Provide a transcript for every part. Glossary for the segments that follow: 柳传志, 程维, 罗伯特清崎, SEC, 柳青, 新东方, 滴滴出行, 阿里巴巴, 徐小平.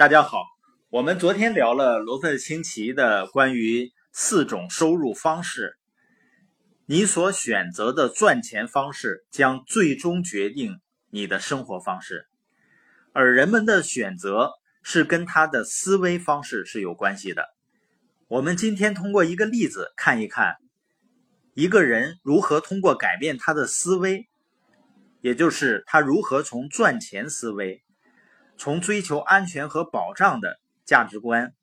大家好，我们昨天聊了罗伯特清崎的关于4种收入方式，你所选择的赚钱方式将最终决定你的生活方式，而人们的选择是跟他的思维方式是有关系的。我们今天通过一个例子看一看一个人如何通过改变他的思维，也就是他如何从赚钱思维，从追求安全和保障的价值观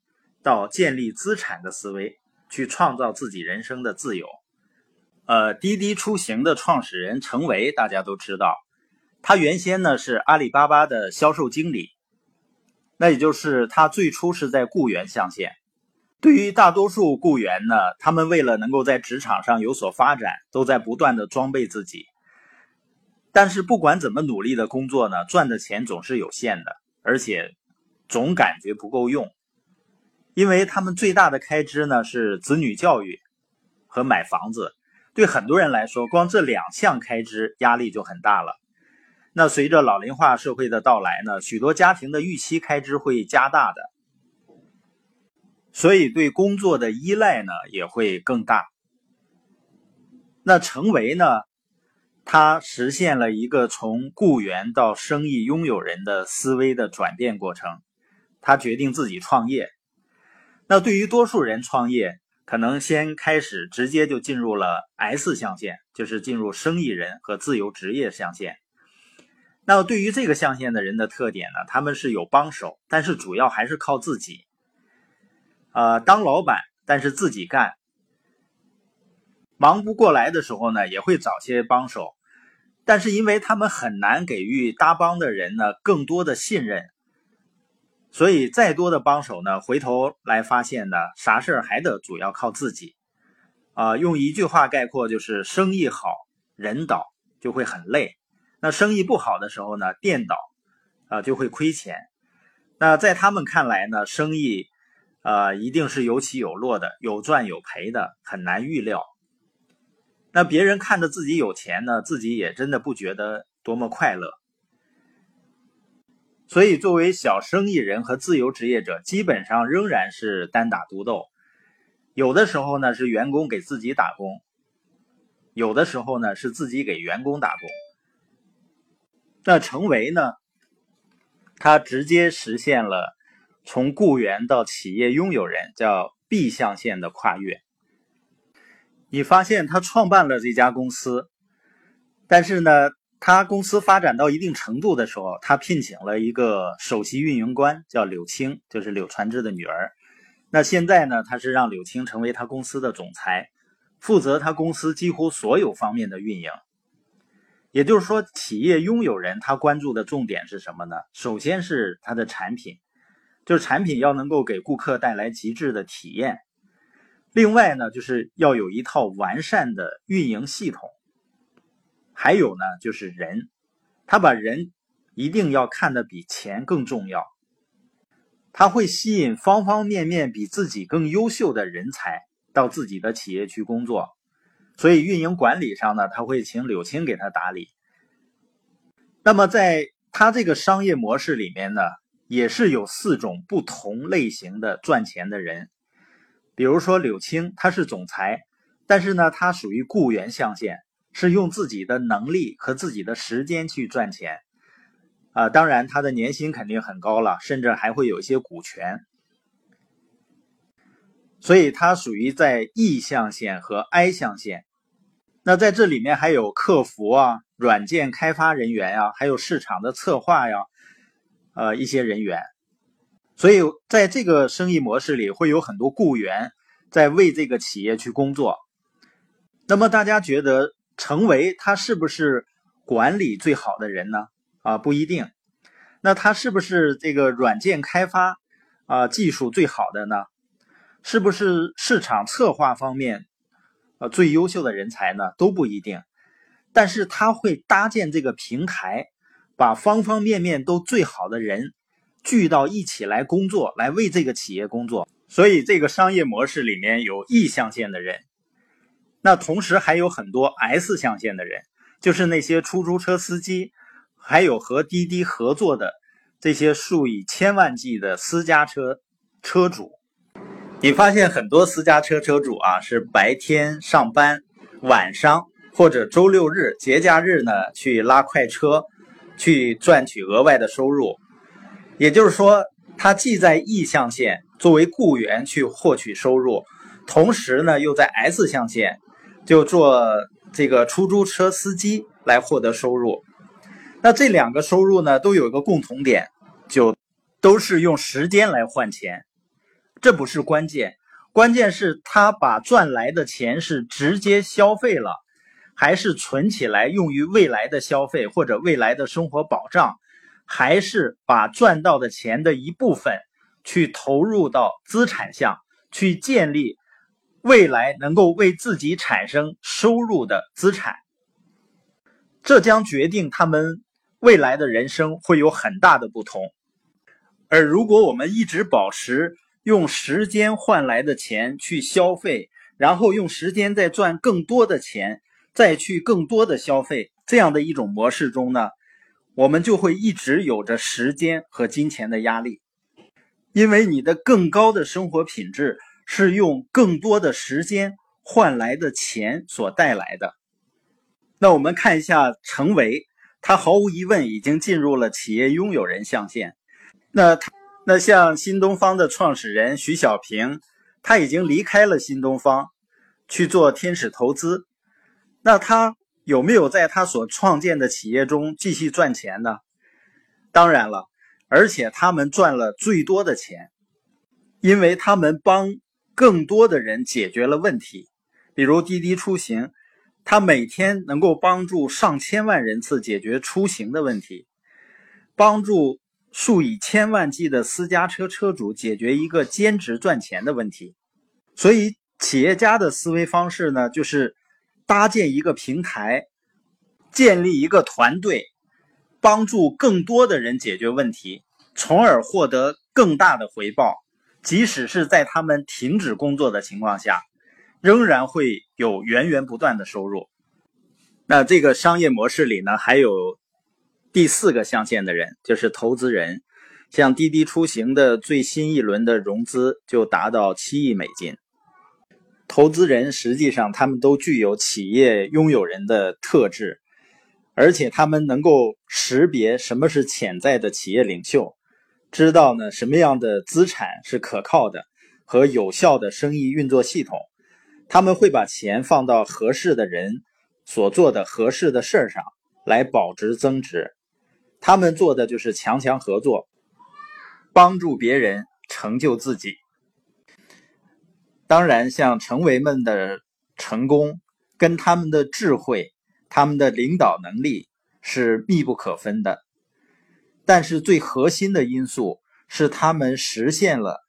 到建立资产的思维，去创造自己人生的自由。滴滴出行的创始人程维大家都知道，他原先呢是阿里巴巴的销售经理，那也就是他最初是在雇员象限。对于大多数雇员呢，他们为了能够在职场上有所发展，都在不断的装备自己。但是不管怎么努力的工作呢，赚的钱总是有限的。而且总感觉不够用，因为他们最大的开支呢是子女教育和买房子。对很多人来说，光这2项开支压力就很大了。那随着老龄化社会的到来呢，许多家庭的预期开支会加大的，所以对工作的依赖呢也会更大。那程维呢，他实现了一个从雇员到生意拥有人的思维的转变过程，他决定自己创业。那对于多数人创业，可能先开始直接就进入了 S 象限，就是进入生意人和自由职业象限。那对于这个象限的人的特点呢，他们是有帮手，但是主要还是靠自己。当老板，但是自己干。忙不过来的时候呢，也会找些帮手。但是因为他们很难给予搭帮的人呢更多的信任，所以再多的帮手呢，回头来发现呢，啥事儿还得主要靠自己。用一句话概括，就是生意好人倒就会很累，那生意不好的时候呢，店倒就会亏钱。那在他们看来呢，生意一定是有起有落的，有赚有赔的，很难预料。那别人看着自己有钱呢，自己也真的不觉得多么快乐。所以作为小生意人和自由职业者，基本上仍然是单打独斗。有的时候呢是员工给自己打工，有的时候呢是自己给员工打工。那程维呢，他直接实现了从雇员到企业拥有人，叫 B 象限的跨越。你发现他创办了这家公司，但是呢，他公司发展到一定程度的时候，他聘请了一个首席运营官，叫柳青，就是柳传志的女儿。那现在呢，他是让柳青成为他公司的总裁，负责他公司几乎所有方面的运营。也就是说，企业拥有人他关注的重点是什么呢？首先是他的产品，就是产品要能够给顾客带来极致的体验。另外呢，就是要有一套完善的运营系统。还有呢，就是人，他把人一定要看得比钱更重要。他会吸引方方面面比自己更优秀的人才到自己的企业去工作。所以运营管理上呢，他会请柳青给他打理。那么在他这个商业模式里面呢，也是有4种不同类型的赚钱的人。比如说柳青，他是总裁，但是呢，他属于雇员象限，是用自己的能力和自己的时间去赚钱。当然他的年薪肯定很高了，甚至还会有一些股权。所以他属于在 E 象限和 I 象限。那在这里面还有客服啊、软件开发人员啊，还有市场的策划呀，一些人员。所以在这个生意模式里，会有很多雇员在为这个企业去工作。那么大家觉得程维他是不是管理最好的人呢？不一定。那他是不是这个软件开发技术最好的呢？是不是市场策划方面最优秀的人才呢？都不一定。但是他会搭建这个平台，把方方面面都最好的人聚到一起来工作，来为这个企业工作。所以这个商业模式里面有 E 象限的人，那同时还有很多 S 象限的人，就是那些出租车司机，还有和滴滴合作的这些数以千万计的私家车车主。你发现很多私家车车主啊，是白天上班，晚上或者周六日节假日呢去拉快车，去赚取额外的收入。也就是说，他既在 E 象限作为雇员去获取收入，同时呢又在 S 象限就做这个出租车司机来获得收入。那这两个收入呢都有一个共同点，就都是用时间来换钱。这不是关键，关键是他把赚来的钱是直接消费了，还是存起来用于未来的消费或者未来的生活保障，还是把赚到的钱的一部分去投入到资产项，去建立未来能够为自己产生收入的资产。这将决定他们未来的人生会有很大的不同。而如果我们一直保持用时间换来的钱去消费，然后用时间再赚更多的钱，再去更多的消费，这样的一种模式中呢，我们就会一直有着时间和金钱的压力。因为你的更高的生活品质是用更多的时间换来的钱所带来的。那我们看一下程维，他毫无疑问已经进入了企业拥有人象限。那像新东方的创始人徐小平，他已经离开了新东方去做天使投资，那他有没有在他所创建的企业中继续赚钱呢？当然了，而且他们赚了最多的钱，因为他们帮更多的人解决了问题。比如滴滴出行，他每天能够帮助上千万人次解决出行的问题，帮助数以千万计的私家车车主解决一个兼职赚钱的问题。所以企业家的思维方式呢，就是搭建一个平台，建立一个团队，帮助更多的人解决问题，从而获得更大的回报。即使是在他们停止工作的情况下，仍然会有源源不断的收入。那这个商业模式里呢，还有第四个象限的人，就是投资人。像滴滴出行的最新一轮的融资就达到7亿美金。投资人实际上他们都具有企业拥有人的特质，而且他们能够识别什么是潜在的企业领袖，知道呢什么样的资产是可靠的和有效的生意运作系统。他们会把钱放到合适的人所做的合适的事上来保值增值。他们做的就是强强合作，帮助别人成就自己。当然像程维们的成功跟他们的智慧，他们的领导能力是密不可分的。但是最核心的因素是他们实现了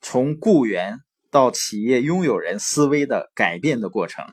从雇员到企业拥有人思维的改变的过程。